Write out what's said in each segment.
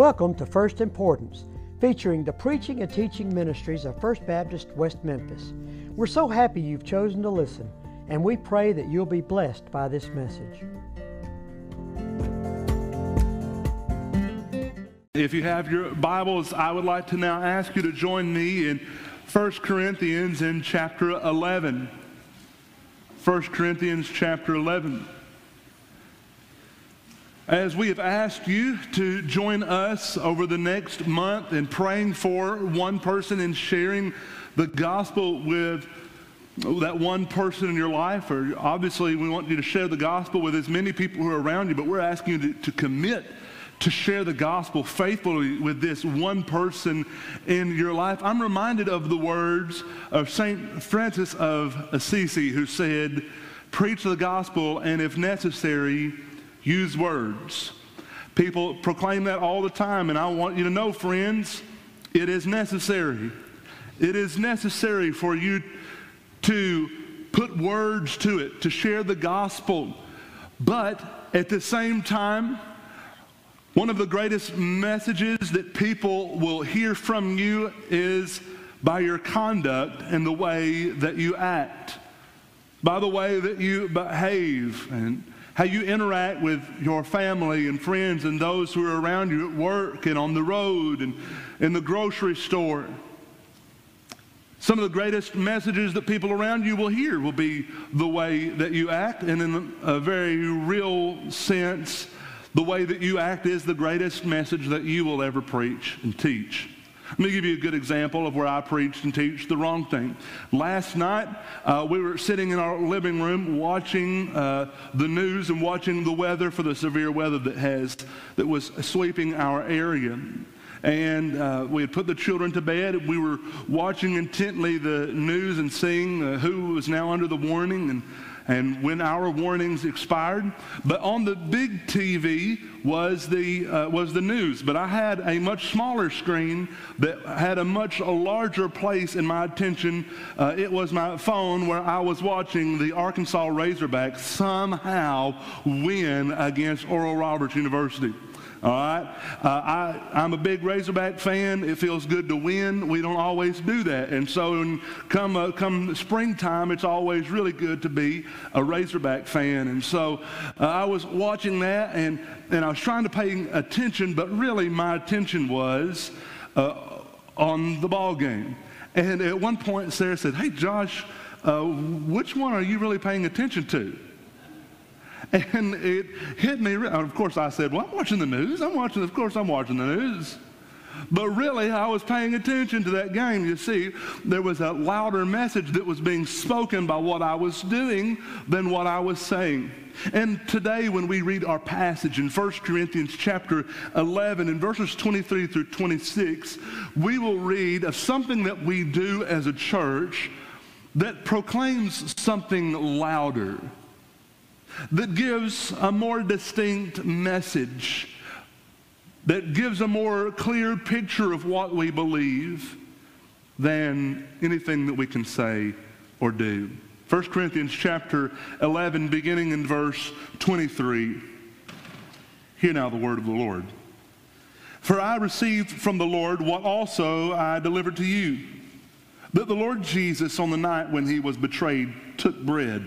Welcome to First Importance, featuring the preaching and teaching ministries of First Baptist West Memphis. We're so happy you've chosen to listen, and we pray that you'll be blessed by this message. If you have your Bibles, I would like to now ask you to join me in 1 Corinthians in chapter 11. 1 Corinthians chapter 11. As we have asked you to join us over the next month in praying for one person and sharing the gospel with that one person in your life, or obviously we want you to share the gospel with as many people who are around you, but we're asking you to commit to share the gospel faithfully with this one person in your life. I'm reminded of the words of St. Francis of Assisi, who said, "Preach the gospel, and if necessary, use words." People proclaim that all the time, and I want you to know, friends, it is necessary. It is necessary for you to put words to it, to share the gospel. But at the same time, one of the greatest messages that people will hear from you is by your conduct and the way that you act, by the way that you behave, and how you interact with your family and friends and those who are around you at work and on the road and in the grocery store. Some of the greatest messages that people around you will hear will be the way that you act, and in a very real sense, the way that you act is the greatest message that you will ever preach and teach. Let me give you a good example of where I preached and teach the wrong thing. Last night, we were sitting in our living room watching the news and watching the weather for the severe weather that was sweeping our area. And we had put the children to bed, and we were watching intently the news and seeing who was now under the warning and when our warnings expired. But on the big TV was the news. But I had a much smaller screen that had a much larger place in my attention. It was my phone, where I was watching the Arkansas Razorbacks somehow win against Oral Roberts University. All right, I'm a big Razorback fan. It feels good to win. We don't always do that, and so come springtime, it's always really good to be a Razorback fan. And so I was watching that, and I was trying to pay attention, but really my attention was on the ball game. And at one point, Sarah said, "Hey, Josh, which one are you really paying attention to?" And it hit me. Of course, I said, "Well, I'm watching the news. Of course, I'm watching the news." But really, I was paying attention to that game. You see, there was a louder message that was being spoken by what I was doing than what I was saying. And today, when we read our passage in 1 Corinthians chapter 11 in verses 23 through 26, we will read of something that we do as a church that proclaims something louder, that gives a more distinct message, that gives a more clear picture of what we believe than anything that we can say or do. 1 Corinthians chapter 11, beginning in verse 23. Hear now the word of the Lord. "For I received from the Lord what also I delivered to you, that the Lord Jesus, on the night when he was betrayed, took bread.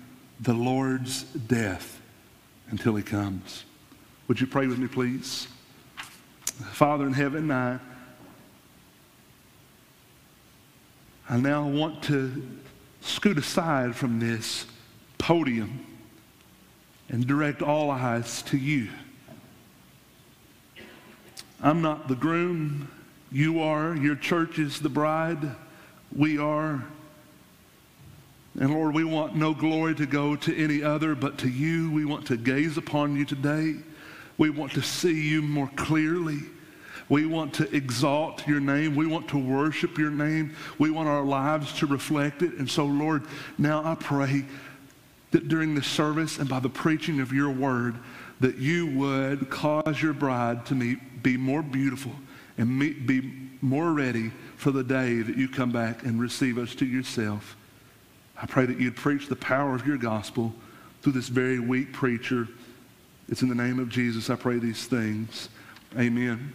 the Lord's death until he comes.'" Would you pray with me, please? Father in heaven, I now want to scoot aside from this podium and direct all eyes to you. I'm not the groom. You are. Your church is the bride. We are. And Lord, we want no glory to go to any other but to you. We want to gaze upon you today. We want to see you more clearly. We want to exalt your name. We want to worship your name. We want our lives to reflect it. And so, Lord, now I pray that during this service and by the preaching of your word, that you would cause your bride to be more beautiful and be more ready for the day that you come back and receive us to yourself. I pray that you'd preach the power of your gospel through this very weak preacher. It's in the name of Jesus I pray these things. Amen.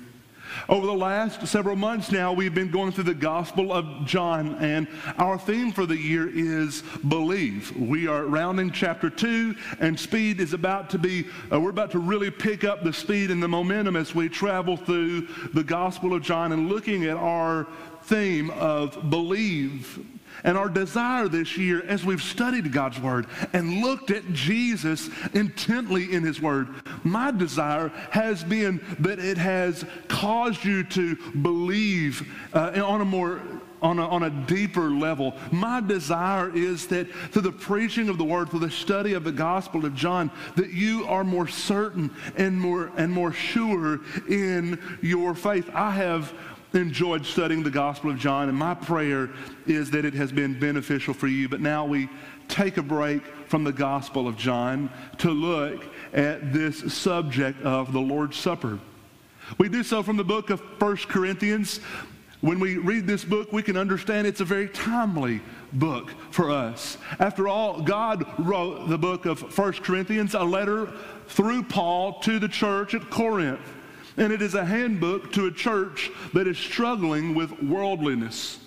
Over the last several months now, we've been going through the Gospel of John, and our theme for the year is believe. We are rounding chapter 2, and speed is about to be, we're about to really pick up the speed and the momentum as we travel through the Gospel of John and looking at our theme of believe. And our desire this year, as we've studied God's Word and looked at Jesus intently in His Word, my desire has been that it has caused you to believe on a deeper level. My desire is that through the preaching of the Word, through the study of the Gospel of John, that you are more certain and more sure in your faith. I have enjoyed studying the Gospel of John, and my prayer is that it has been beneficial for you. But now we take a break from the Gospel of John to look at this subject of the Lord's Supper. We do so from the book of 1 Corinthians. When we read this book, we can understand it's a very timely book for us. After all, God wrote the book of 1 Corinthians, a letter through Paul to the church at Corinth. And it is a handbook to a church that is struggling with worldliness.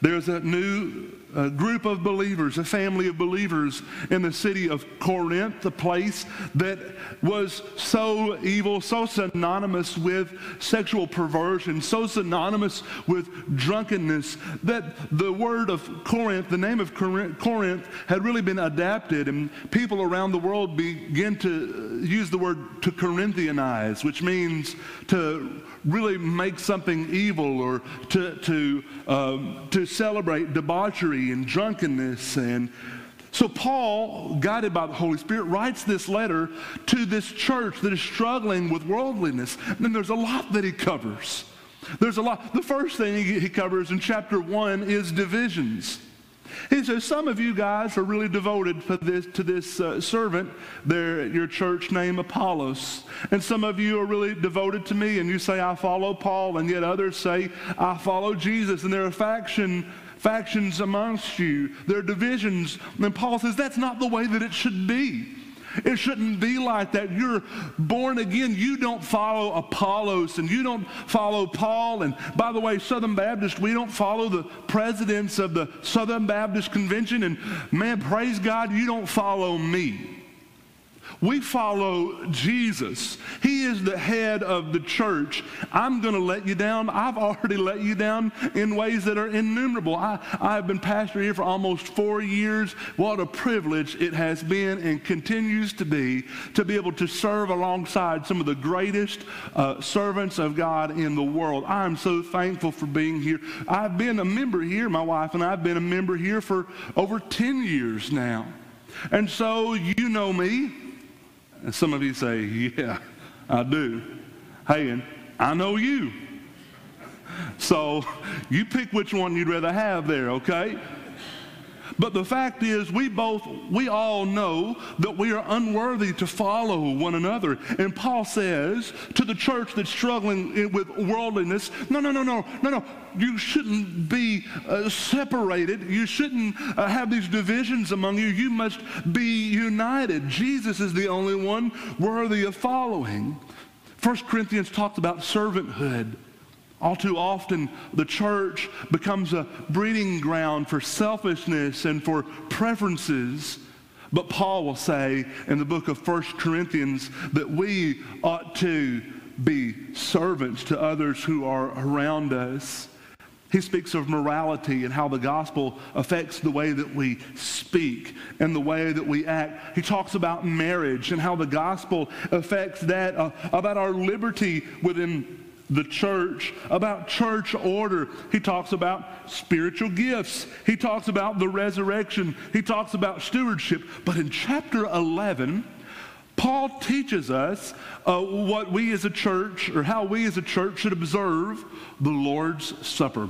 There's a new group of believers, a family of believers in the city of Corinth, a place that was so evil, so synonymous with sexual perversion, so synonymous with drunkenness, that the word of Corinth, the name of Corinth, had really been adapted, and people around the world began to use the word to Corinthianize, which means to really make something evil, or to celebrate debauchery and drunkenness. And so Paul, guided by the Holy Spirit, writes this letter to this church that is struggling with worldliness. And there's a lot that he covers. There's a lot. The first thing he covers in chapter 1 is divisions. He says, some of you guys are really devoted to this servant there at your church named Apollos. And some of you are really devoted to me, and you say, I follow Paul, and yet others say, I follow Jesus. And there are factions amongst you. There are divisions. And Paul says, that's not the way that it should be. It shouldn't be like that. You're born again. You don't follow Apollos, and you don't follow Paul. And by the way, Southern Baptist, we don't follow the presidents of the Southern Baptist Convention. And man, praise God, you don't follow me. We follow Jesus. He is the head of the church. I'm going to let you down. I've already let you down in ways that are innumerable. I've been pastor here for almost 4 years. What a privilege it has been and continues to be able to serve alongside some of the greatest servants of God in the world. I'm so thankful for being here. I've been a member here, my wife and I have been a member here for over 10 years now. And so you know me. And some of you say, yeah, I do. Hey, and I know you. So you pick which one you'd rather have there, okay? But the fact is, we all know that we are unworthy to follow one another. And Paul says to the church that's struggling with worldliness, no. You shouldn't be separated. You shouldn't have these divisions among you. You must be united. Jesus is the only one worthy of following. 1 Corinthians talks about servanthood. All too often, the church becomes a breeding ground for selfishness and for preferences. But Paul will say in the book of 1 Corinthians that we ought to be servants to others who are around us. He speaks of morality and how the gospel affects the way that we speak and the way that we act. He talks about marriage and how the gospel affects that, about our liberty within the church, about church order. He talks about spiritual gifts. He talks about the resurrection. He talks about stewardship. But in chapter 11, Paul teaches us what we as a church, or how we as a church should observe the Lord's Supper.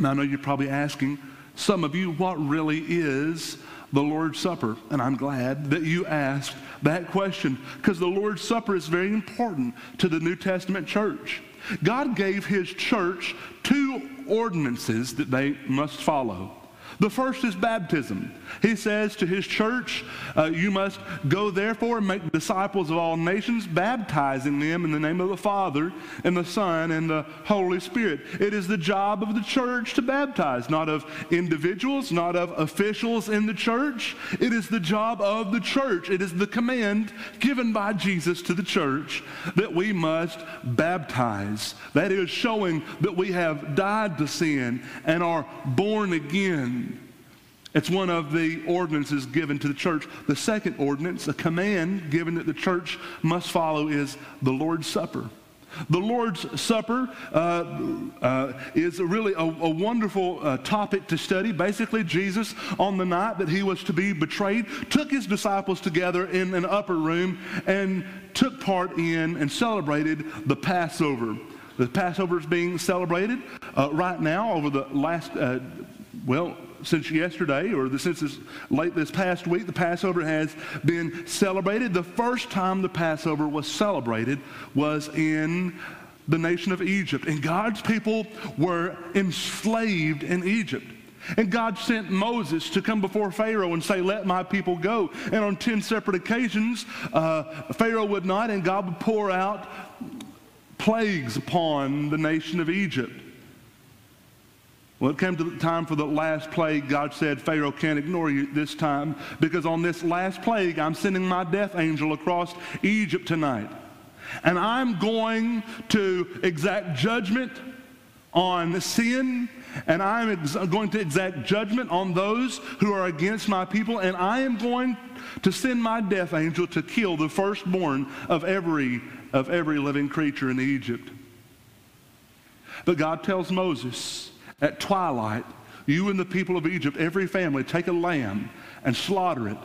Now, I know you're probably asking, some of you, what really is the Lord's Supper? And I'm glad that you asked that question, because the Lord's Supper is very important to the New Testament church. God gave his church two ordinances that they must follow. The first is baptism. He says to his church, you must go therefore and make disciples of all nations, baptizing them in the name of the Father and the Son and the Holy Spirit. It is the job of the church to baptize, not of individuals, not of officials in the church. It is the job of the church. It is the command given by Jesus to the church that we must baptize. That is showing that we have died to sin and are born again. It's one of the ordinances given to the church. The second ordinance, a command given that the church must follow, is the Lord's Supper. The Lord's Supper is really a wonderful topic to study. Basically, Jesus, on the night that he was to be betrayed, took his disciples together in an upper room and took part in and celebrated the Passover. The Passover is being celebrated right now over the last since yesterday, or since late this past week, the Passover has been celebrated. The first time the Passover was celebrated was in the nation of Egypt. And God's people were enslaved in Egypt. And God sent Moses to come before Pharaoh and say, let my people go. And on 10 separate occasions, Pharaoh would not, and God would pour out plagues upon the nation of Egypt. Well, it came to the time for the last plague. God said, Pharaoh can't ignore you this time, because on this last plague, I'm sending my death angel across Egypt tonight. And I'm going to exact judgment on sin, and I'm going to exact judgment on those who are against my people, and I am going to send my death angel to kill the firstborn of every living creature in Egypt. But God tells Moses, at twilight, you and the people of Egypt, every family, take a lamb and slaughter it.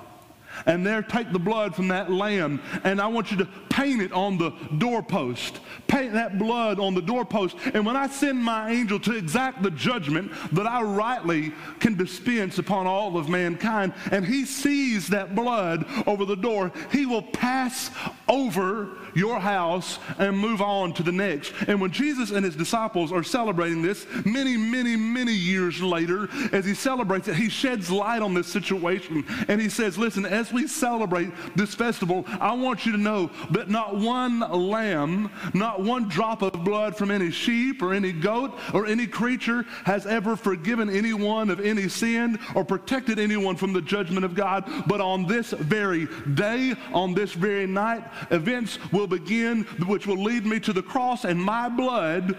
And there take the blood from that lamb, and I want you to paint it on the doorpost. Paint that blood on the doorpost. And when I send my angel to exact the judgment that I rightly can dispense upon all of mankind, and he sees that blood over the door, he will pass over your house and move on to the next. And when Jesus and his disciples are celebrating this many, many, many years later, as he celebrates it, he sheds light on this situation. And he says, listen, as we celebrate this festival, I want you to know that not one lamb, not one drop of blood from any sheep or any goat or any creature has ever forgiven anyone of any sin or protected anyone from the judgment of God. But on this very day, on this very night, events will begin which will lead me to the cross, and my blood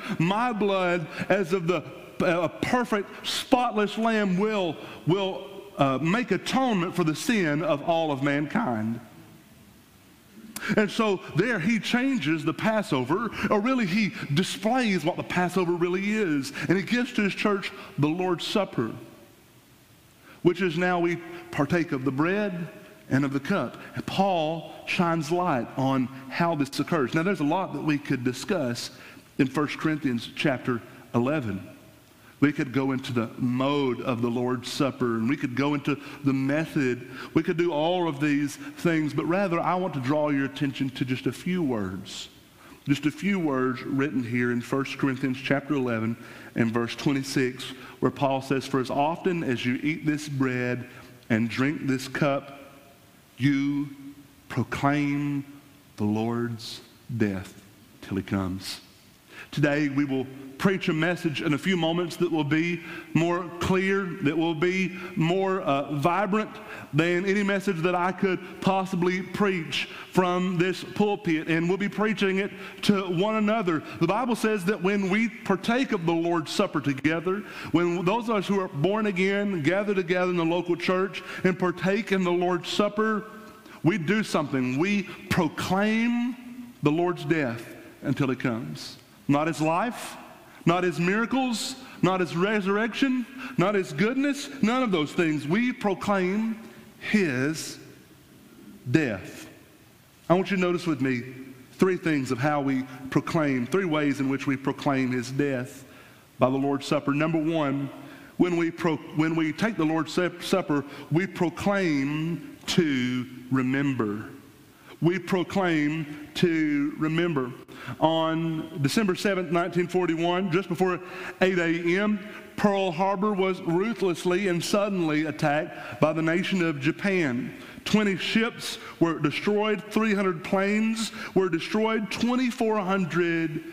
as of the perfect spotless lamb will make atonement for the sin of all of mankind. And so there he changes the Passover, or really he displays what the Passover really is, and he gives to his church the Lord's Supper, which is now we partake of the bread and of the cup. And Paul shines light on how this occurs. Now, there's a lot that we could discuss in 1 Corinthians chapter 11. We could go into the mode of the Lord's Supper, and we could go into the method. We could do all of these things, but rather I want to draw your attention to just a few words. Just a few words written here in 1 Corinthians chapter 11 and verse 26, where Paul says, "For as often as you eat this bread and drink this cup, you proclaim the Lord's death till he comes." Today we will preach a message in a few moments that will be more clear, that will be more vibrant than any message that I could possibly preach from this pulpit. And we'll be preaching it to one another. The Bible says that when we partake of the Lord's Supper together, when those of us who are born again gather together in the local church and partake in the Lord's Supper, we do something. We proclaim the Lord's death until he comes. Not his life, not his miracles, not his resurrection, not his goodness, none of those things. We proclaim his death I want you to notice with me three things of how we proclaim, three ways in which we proclaim his death by the Lord's Supper. Number one, when we take the Lord's Supper, we proclaim to remember. We proclaim to remember. On December 7th, 1941, just before 8 a.m., Pearl Harbor was ruthlessly and suddenly attacked by the nation of Japan. 20 ships were destroyed, 300 planes were destroyed, 2,400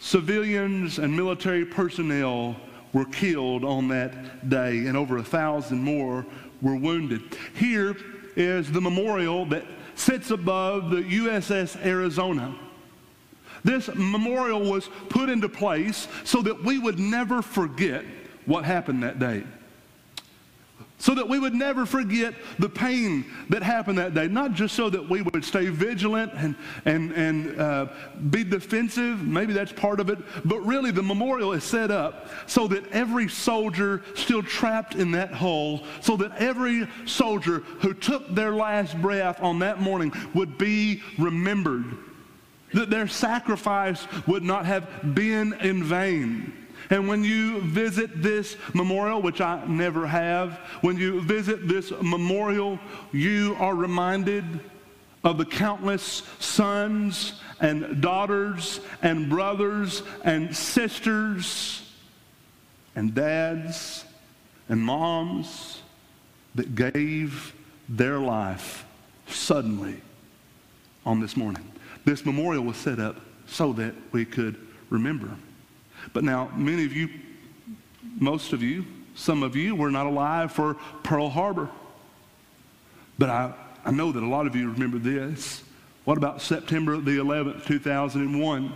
civilians and military personnel were killed on that day, and over 1,000 more were wounded. Here is the memorial that sits above the USS Arizona. This memorial was put into place so that we would never forget what happened that day, so that we would never forget the pain that happened that day, not just so that we would stay vigilant and be defensive, maybe that's part of it, but really the memorial is set up so that every soldier still trapped in that hole, so that every soldier who took their last breath on that morning would be remembered, that their sacrifice would not have been in vain. And when you visit this memorial, which I never have, when you visit this memorial, you are reminded of the countless sons and daughters and brothers and sisters and dads and moms that gave their life suddenly on this morning. This memorial was set up so that we could remember. But now, many of you, most of you, some of you were not alive for Pearl Harbor. But I know that a lot of you remember this. What about September the 11th, 2001?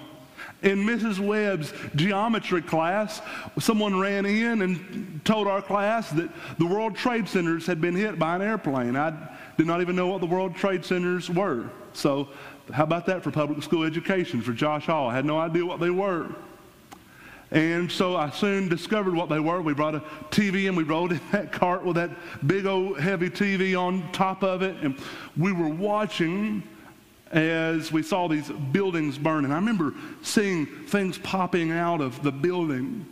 In Mrs. Webb's geometry class, someone ran in and told our class that the World Trade Centers had been hit by an airplane. I did not even know what the World Trade Centers were. So how about that for public school education, for Josh Hall? I had no idea what they were. And so I soon discovered what they were. We brought a TV and we rode in that cart with that big old heavy TV on top of it. And we were watching as we saw these buildings burn. And I remember seeing things popping out of the building.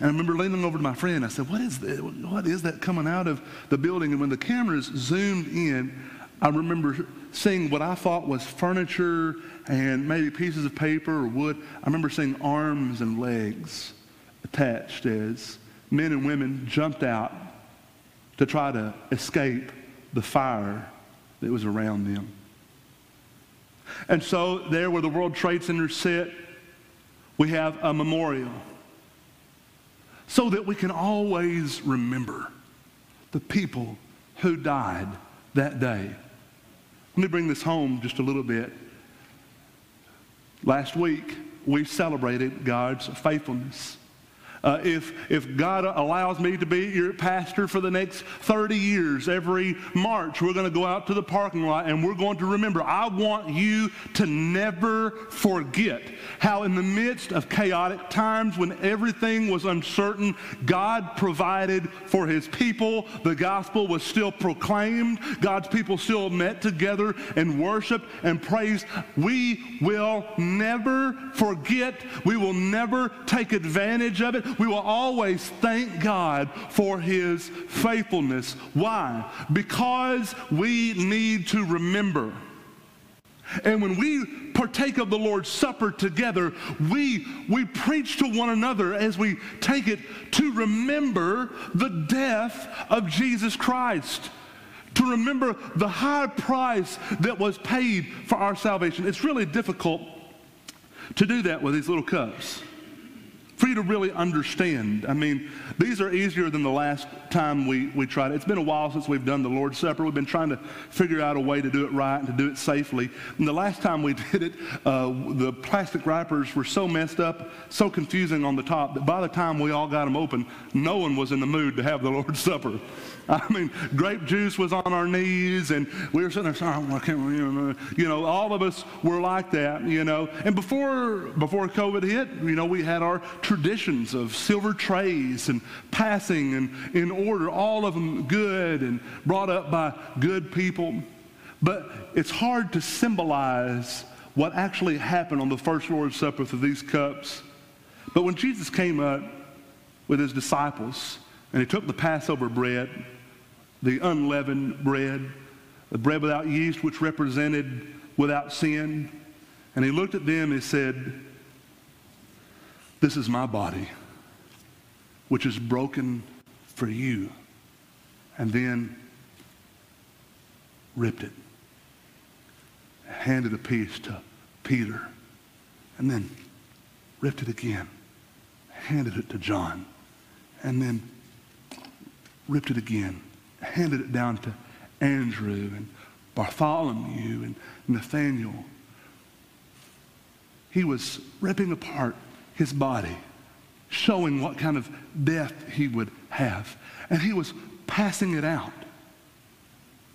And I remember leaning over to my friend. I said, "What is that? What is that coming out of the building?" And when the cameras zoomed in, I remember seeing what I thought was furniture and maybe pieces of paper or wood. I remember seeing arms and legs attached as men and women jumped out to try to escape the fire that was around them. And so there where the World Trade Center sit, we have a memorial so that we can always remember the people who died that day. Let me bring this home just a little bit. Last week, we celebrated God's faithfulness. If God allows me to be your pastor for the next 30 years, every March, we're going to go out to the parking lot and we're going to remember. I want you to never forget how in the midst of chaotic times when everything was uncertain, God provided for his people. The gospel was still proclaimed. God's people still met together and worshiped and praised. We will never forget. We will never take advantage of it. We will always thank God for his faithfulness. Why? Because we need to remember. And when we partake of the Lord's Supper together, we preach to one another as we take it to remember the death of Jesus Christ, to remember the high price that was paid for our salvation. It's really difficult to do that with these little cups, for you to really understand. I mean, these are easier than the last time we tried it. It's been a while since we've done the Lord's Supper. We've been trying to figure out a way to do it right and to do it safely. And the last time we did it, the plastic wrappers were so messed up, so confusing on the top, that by the time we all got them open, no one was in the mood to have the Lord's Supper. I mean, grape juice was on our knees, and we were sitting there saying, "Oh, I can't remember." You know, all of us were like that, you know. And before COVID hit, you know, we had our traditions of silver trays and passing and in order, all of them good and brought up by good people. But it's hard to symbolize what actually happened on the first Lord's Supper through these cups. But when Jesus came up with his disciples and he took the Passover bread, the unleavened bread, the bread without yeast, which represented without sin, and he looked at them and he said, "This is my body, which is broken for you," and then ripped it, handed a piece to Peter, and then ripped it again, handed it to John, and then ripped it again, handed it down to Andrew and Bartholomew and Nathaniel. He was ripping apart his body, showing what kind of death he would have. And he was passing it out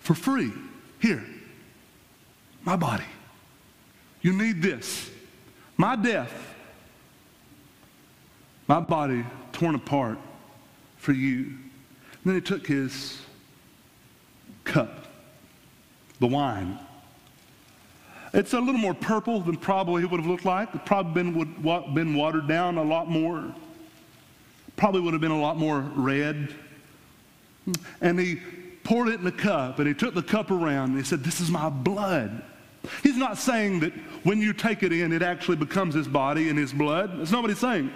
for free. Here, my body. You need this. My death, my body torn apart for you. And then he took his cup, the wine. It's a little more purple than probably it would have looked like. It probably would have been watered down a lot more. Probably would have been a lot more red. And he poured it in the cup, and he took the cup around, and he said, "This is my blood." He's not saying that when you take it in, it actually becomes his body and his blood. That's not what he's saying.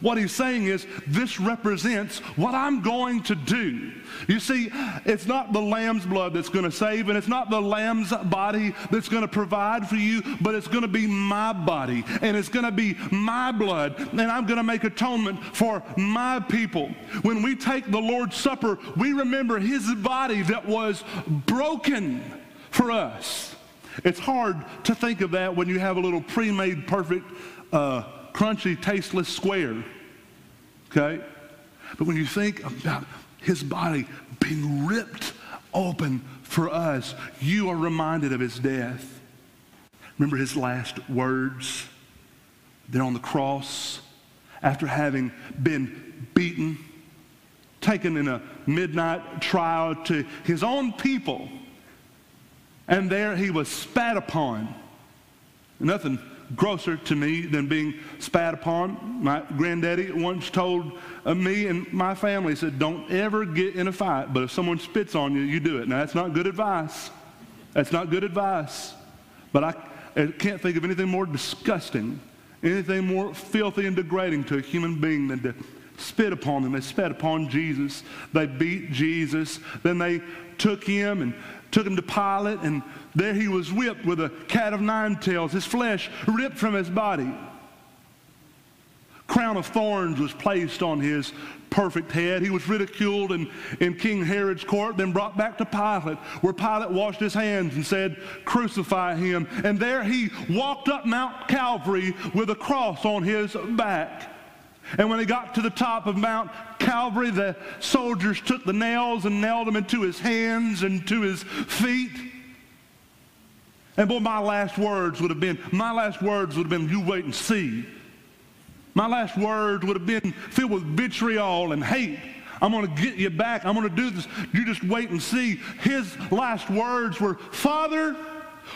What he's saying is, this represents what I'm going to do. You see, it's not the lamb's blood that's going to save, and it's not the lamb's body that's going to provide for you, but it's going to be my body, and it's going to be my blood, and I'm going to make atonement for my people. When we take the Lord's Supper, we remember his body that was broken for us. It's hard to think of that when you have a little pre-made perfect crunchy, tasteless square, okay? But when you think about his body being ripped open for us, you are reminded of his death. Remember his last words there on the cross after having been beaten, taken in a midnight trial to his own people, and there he was spat upon. Nothing grosser to me than being spat upon. My granddaddy once told me and my family, he said, "Don't ever get in a fight, but if someone spits on you, you do it." Now, that's not good advice. That's not good advice. But I can't think of anything more disgusting, anything more filthy and degrading to a human being than to spit upon them. They spat upon Jesus. They beat Jesus. Then they took him to Pilate, and there he was whipped with a cat of nine tails, his flesh ripped from his body. Crown of thorns was placed on his perfect head. He was ridiculed in King Herod's court, then brought back to Pilate, where Pilate washed his hands and said, "Crucify him." And there he walked up Mount Calvary with a cross on his back. And when he got to the top of Mount Calvary, the soldiers took the nails and nailed them into his hands and to his feet. And boy, my last words would have been, "You wait and see." My last words would have been filled with vitriol and hate. "I'm going to get you back. I'm going to do this. You just wait and see." His last words were, "Father,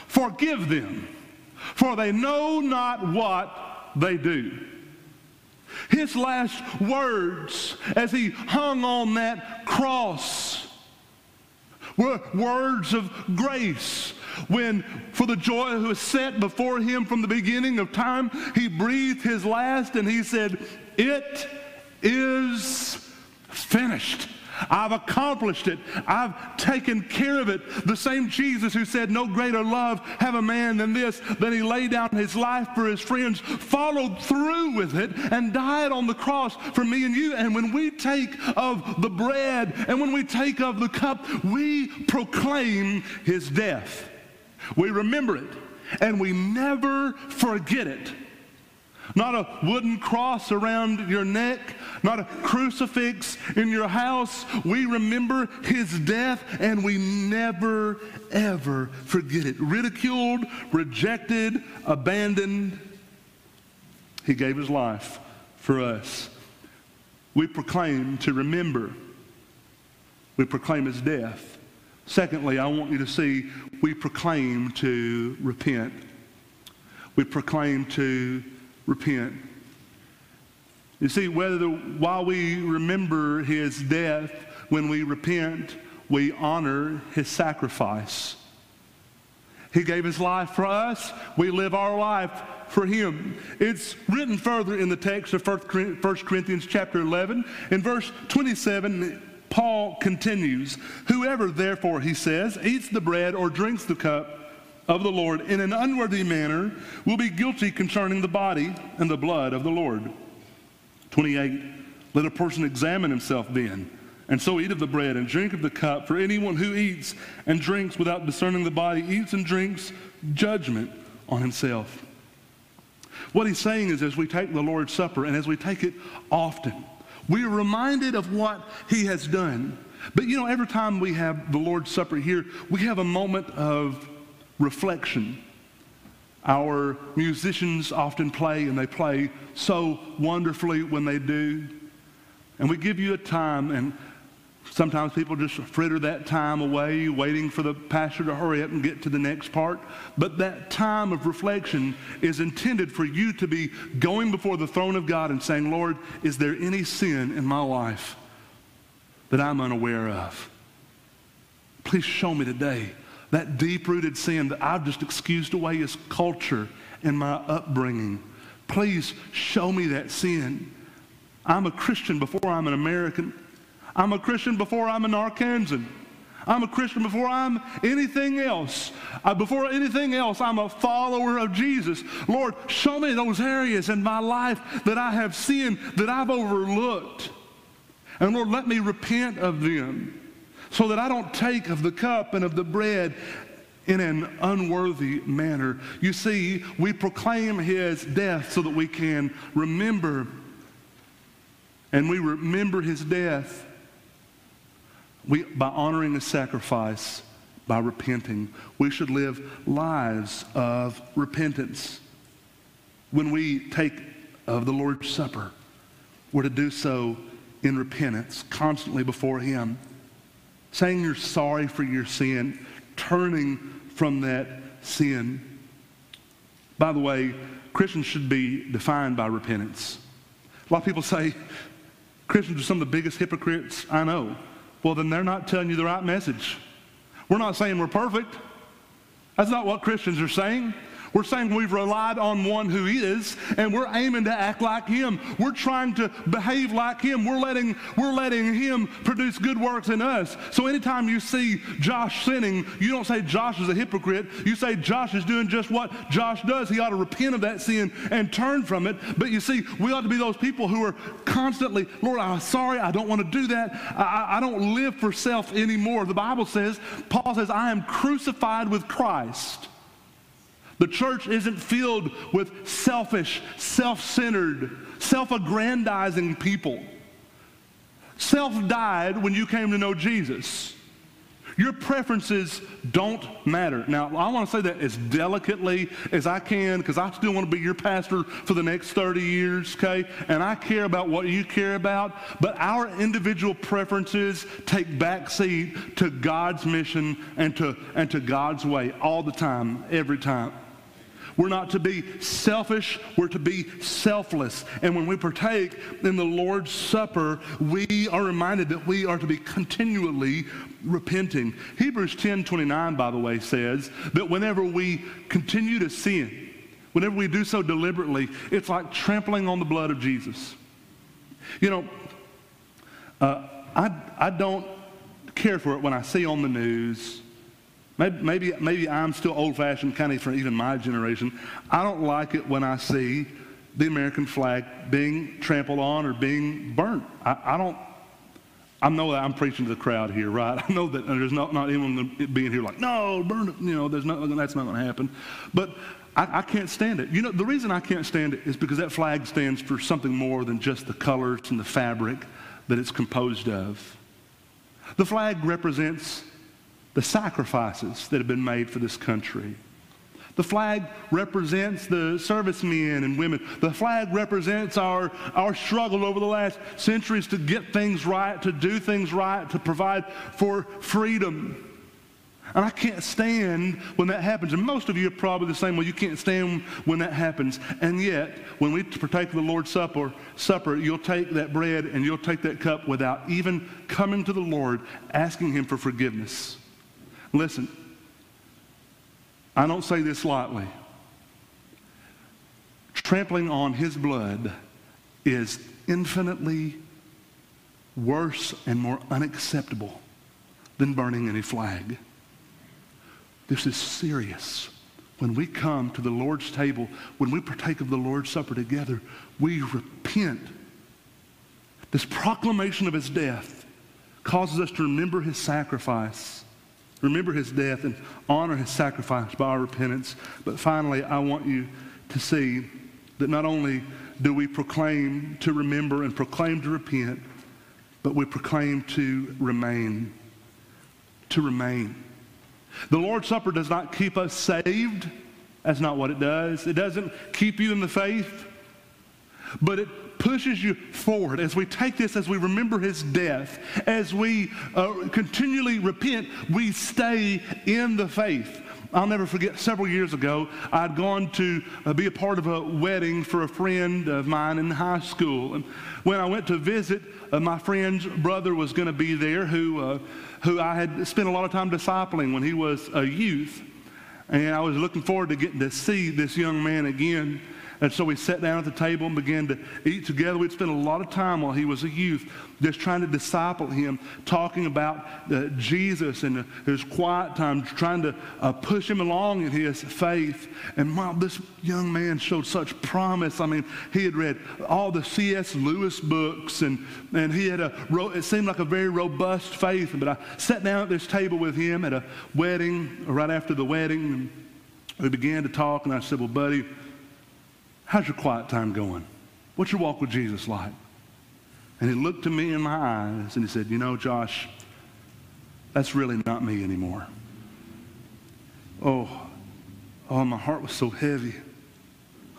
forgive them, for they know not what they do." His last words as he hung on that cross were words of grace, when for the joy who was set before him from the beginning of time, he breathed his last and he said, "It is finished. I've accomplished it. I've taken care of it." The same Jesus who said, "No greater love have a man than this, that he laid down his life for his friends," followed through with it and died on the cross for me and you. And when we take of the bread and when we take of the cup, we proclaim his death. We remember it and we never forget it. Not a wooden cross around your neck, not a crucifix in your house. We remember his death and we never, ever forget it. Ridiculed, rejected, abandoned, he gave his life for us. We proclaim to remember. We proclaim his death Secondly, I want you to see we proclaim to repent. We proclaim to repent. You see, while we remember his death, when we repent, we honor his sacrifice. He gave his life for us. We live our life for him. It's written further in the text of 1 Corinthians chapter 11. In verse 27, Paul continues, "Whoever therefore," he says, "eats the bread or drinks the cup of the Lord in an unworthy manner will be guilty concerning the body and the blood of the Lord." 28, "Let a person examine himself then, and so eat of the bread and drink of the cup. For anyone who eats and drinks without discerning the body eats and drinks judgment on himself." What he's saying is, as we take the Lord's Supper and as we take it often, we are reminded of what he has done. But you know, every time we have the Lord's Supper here, we have a moment of reflection. Our musicians often play, and they play so wonderfully when they do. And we give you a time, and sometimes people just fritter that time away, waiting for the pastor to hurry up and get to the next part. But that time of reflection is intended for you to be going before the throne of God and saying, "Lord, is there any sin in my life that I'm unaware of? Please show me today that deep-rooted sin that I've just excused away as culture and my upbringing. Please show me that sin. I'm a Christian before I'm an American. I'm a Christian before I'm an Arkansan. I'm a Christian before I'm anything else. Before anything else, I'm a follower of Jesus. Lord, show me those areas in my life that I have sinned, that I've overlooked. And Lord, let me repent of them so that I don't take of the cup and of the bread in an unworthy manner." You see, we proclaim his death so that we can remember, and we remember his death by honoring his sacrifice, by repenting. We should live lives of repentance. When we take of the Lord's Supper, we're to do so in repentance, constantly before him, saying you're sorry for your sin, turning from that sin. By the way, Christians should be defined by repentance. A lot of people say Christians are some of the biggest hypocrites I know. Well, then they're not telling you the right message. We're not saying we're perfect. That's not what Christians are saying. We're saying we've relied on one who is, and we're aiming to act like him. We're trying to behave like him. We're letting him produce good works in us. So anytime you see Josh sinning, you don't say Josh is a hypocrite. You say Josh is doing just what Josh does. He ought to repent of that sin and turn from it. But you see, we ought to be those people who are constantly, "Lord, I'm sorry. I don't want to do that. I don't live for self anymore." The Bible says, Paul says, "I am crucified with Christ." The church isn't filled with selfish, self-centered, self-aggrandizing people. Self died when you came to know Jesus. Your preferences don't matter. Now, I want to say that as delicately as I can, because I still want to be your pastor for the next 30 years, okay? And I care about what you care about, but our individual preferences take backseat to God's mission and to God's way all the time, every time. We're not to be selfish, we're to be selfless. And when we partake in the Lord's Supper, we are reminded that we are to be continually repenting. Hebrews 10:29, by the way, says that whenever we continue to sin, whenever we do so deliberately, it's like trampling on the blood of Jesus. You know, I don't care for it when I see on the news. Maybe I'm still old-fashioned, kind of for even my generation. I don't like it when I see the American flag being trampled on or being burnt. I know that I'm preaching to the crowd here, right? I know that there's not anyone being here like, "No, burn it." You know, that's not going to happen. But I can't stand it. You know, the reason I can't stand it is because that flag stands for something more than just the colors and the fabric that it's composed of. The flag represents the sacrifices that have been made for this country. The flag represents the servicemen and women. The flag represents our struggle over the last centuries to get things right, to do things right, to provide for freedom. And I can't stand when that happens. And most of you are probably the same way. You can't stand when that happens. And yet, when we partake of the Lord's Supper, you'll take that bread and you'll take that cup without even coming to the Lord, asking him for forgiveness. Listen, I don't say this lightly. Trampling on his blood is infinitely worse and more unacceptable than burning any flag. This is serious. When we come to the Lord's table, when we partake of the Lord's Supper together, we repent. This proclamation of his death causes us to remember his sacrifice, remember his death, and honor his sacrifice by our repentance. But finally, I want you to see that not only do we proclaim to remember and proclaim to repent, but we proclaim to remain. To remain. The Lord's Supper does not keep us saved. That's not what it does. It doesn't keep you in the faith, but it pushes you forward. As we take this, as we remember his death, as we continually repent, we stay in the faith. I'll never forget, several years ago, I'd gone to be a part of a wedding for a friend of mine in high school. And when I went to visit, my friend's brother was going to be there, who I had spent a lot of time discipling when he was a youth. And I was looking forward to getting to see this young man again. And so we sat down at the table and began to eat together. We'd spent a lot of time while he was a youth just trying to disciple him, talking about Jesus and his quiet time, trying to push him along in his faith. And wow, this young man showed such promise. I mean, he had read all the C.S. Lewis books, and he had it seemed like a very robust faith. But I sat down at this table with him at a wedding, right after the wedding, and we began to talk, and I said, "Well, buddy, how's your quiet time going? What's your walk with Jesus like?" And he looked to me in my eyes and he said, "You know, Josh, that's really not me anymore." Oh, my heart was so heavy.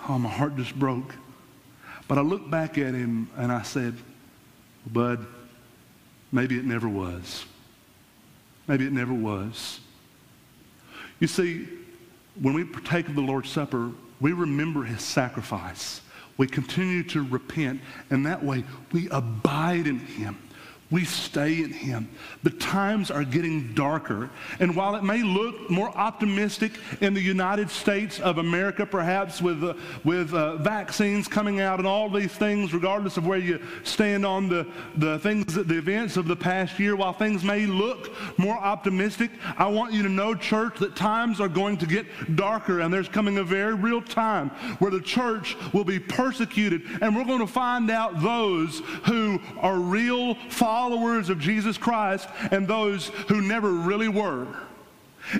Oh, my heart just broke. But I looked back at him and I said, "Bud, maybe it never was. Maybe it never was." You see, when we partake of the Lord's Supper, we remember his sacrifice. We continue to repent, and that way we abide in him. We stay in him. The times are getting darker, and while it may look more optimistic in the United States of America, perhaps with vaccines coming out and all these things, regardless of where you stand on the events of the past year, while things may look more optimistic, I want you to know, church, that times are going to get darker, and there's coming a very real time where the church will be persecuted, and we're going to find out those who are real followers of Jesus Christ and those who never really were.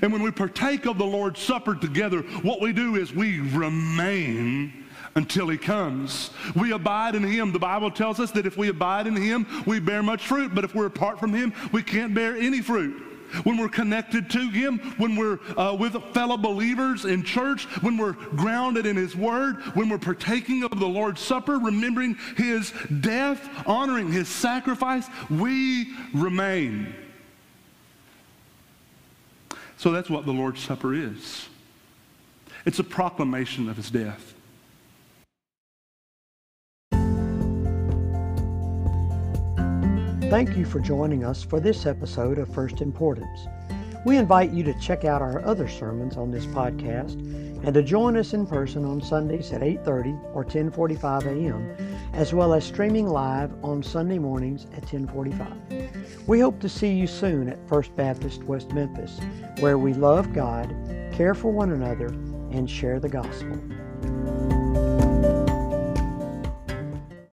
And when we partake of the Lord's Supper together, what we do is we remain until he comes. We abide in him. The Bible tells us that if we abide in him, we bear much fruit, but if we're apart from him, we can't bear any fruit. When we're connected to him, when we're with fellow believers in church, when we're grounded in his word, when we're partaking of the Lord's Supper, remembering his death, honoring his sacrifice, we remain. So that's what the Lord's Supper is. It's a proclamation of his death. Thank you for joining us for this episode of First Importance. We invite you to check out our other sermons on this podcast and to join us in person on Sundays at 8:30 or 10:45 a.m., as well as streaming live on Sunday mornings at 10:45. We hope to see you soon at First Baptist West Memphis, where we love God, care for one another, and share the gospel.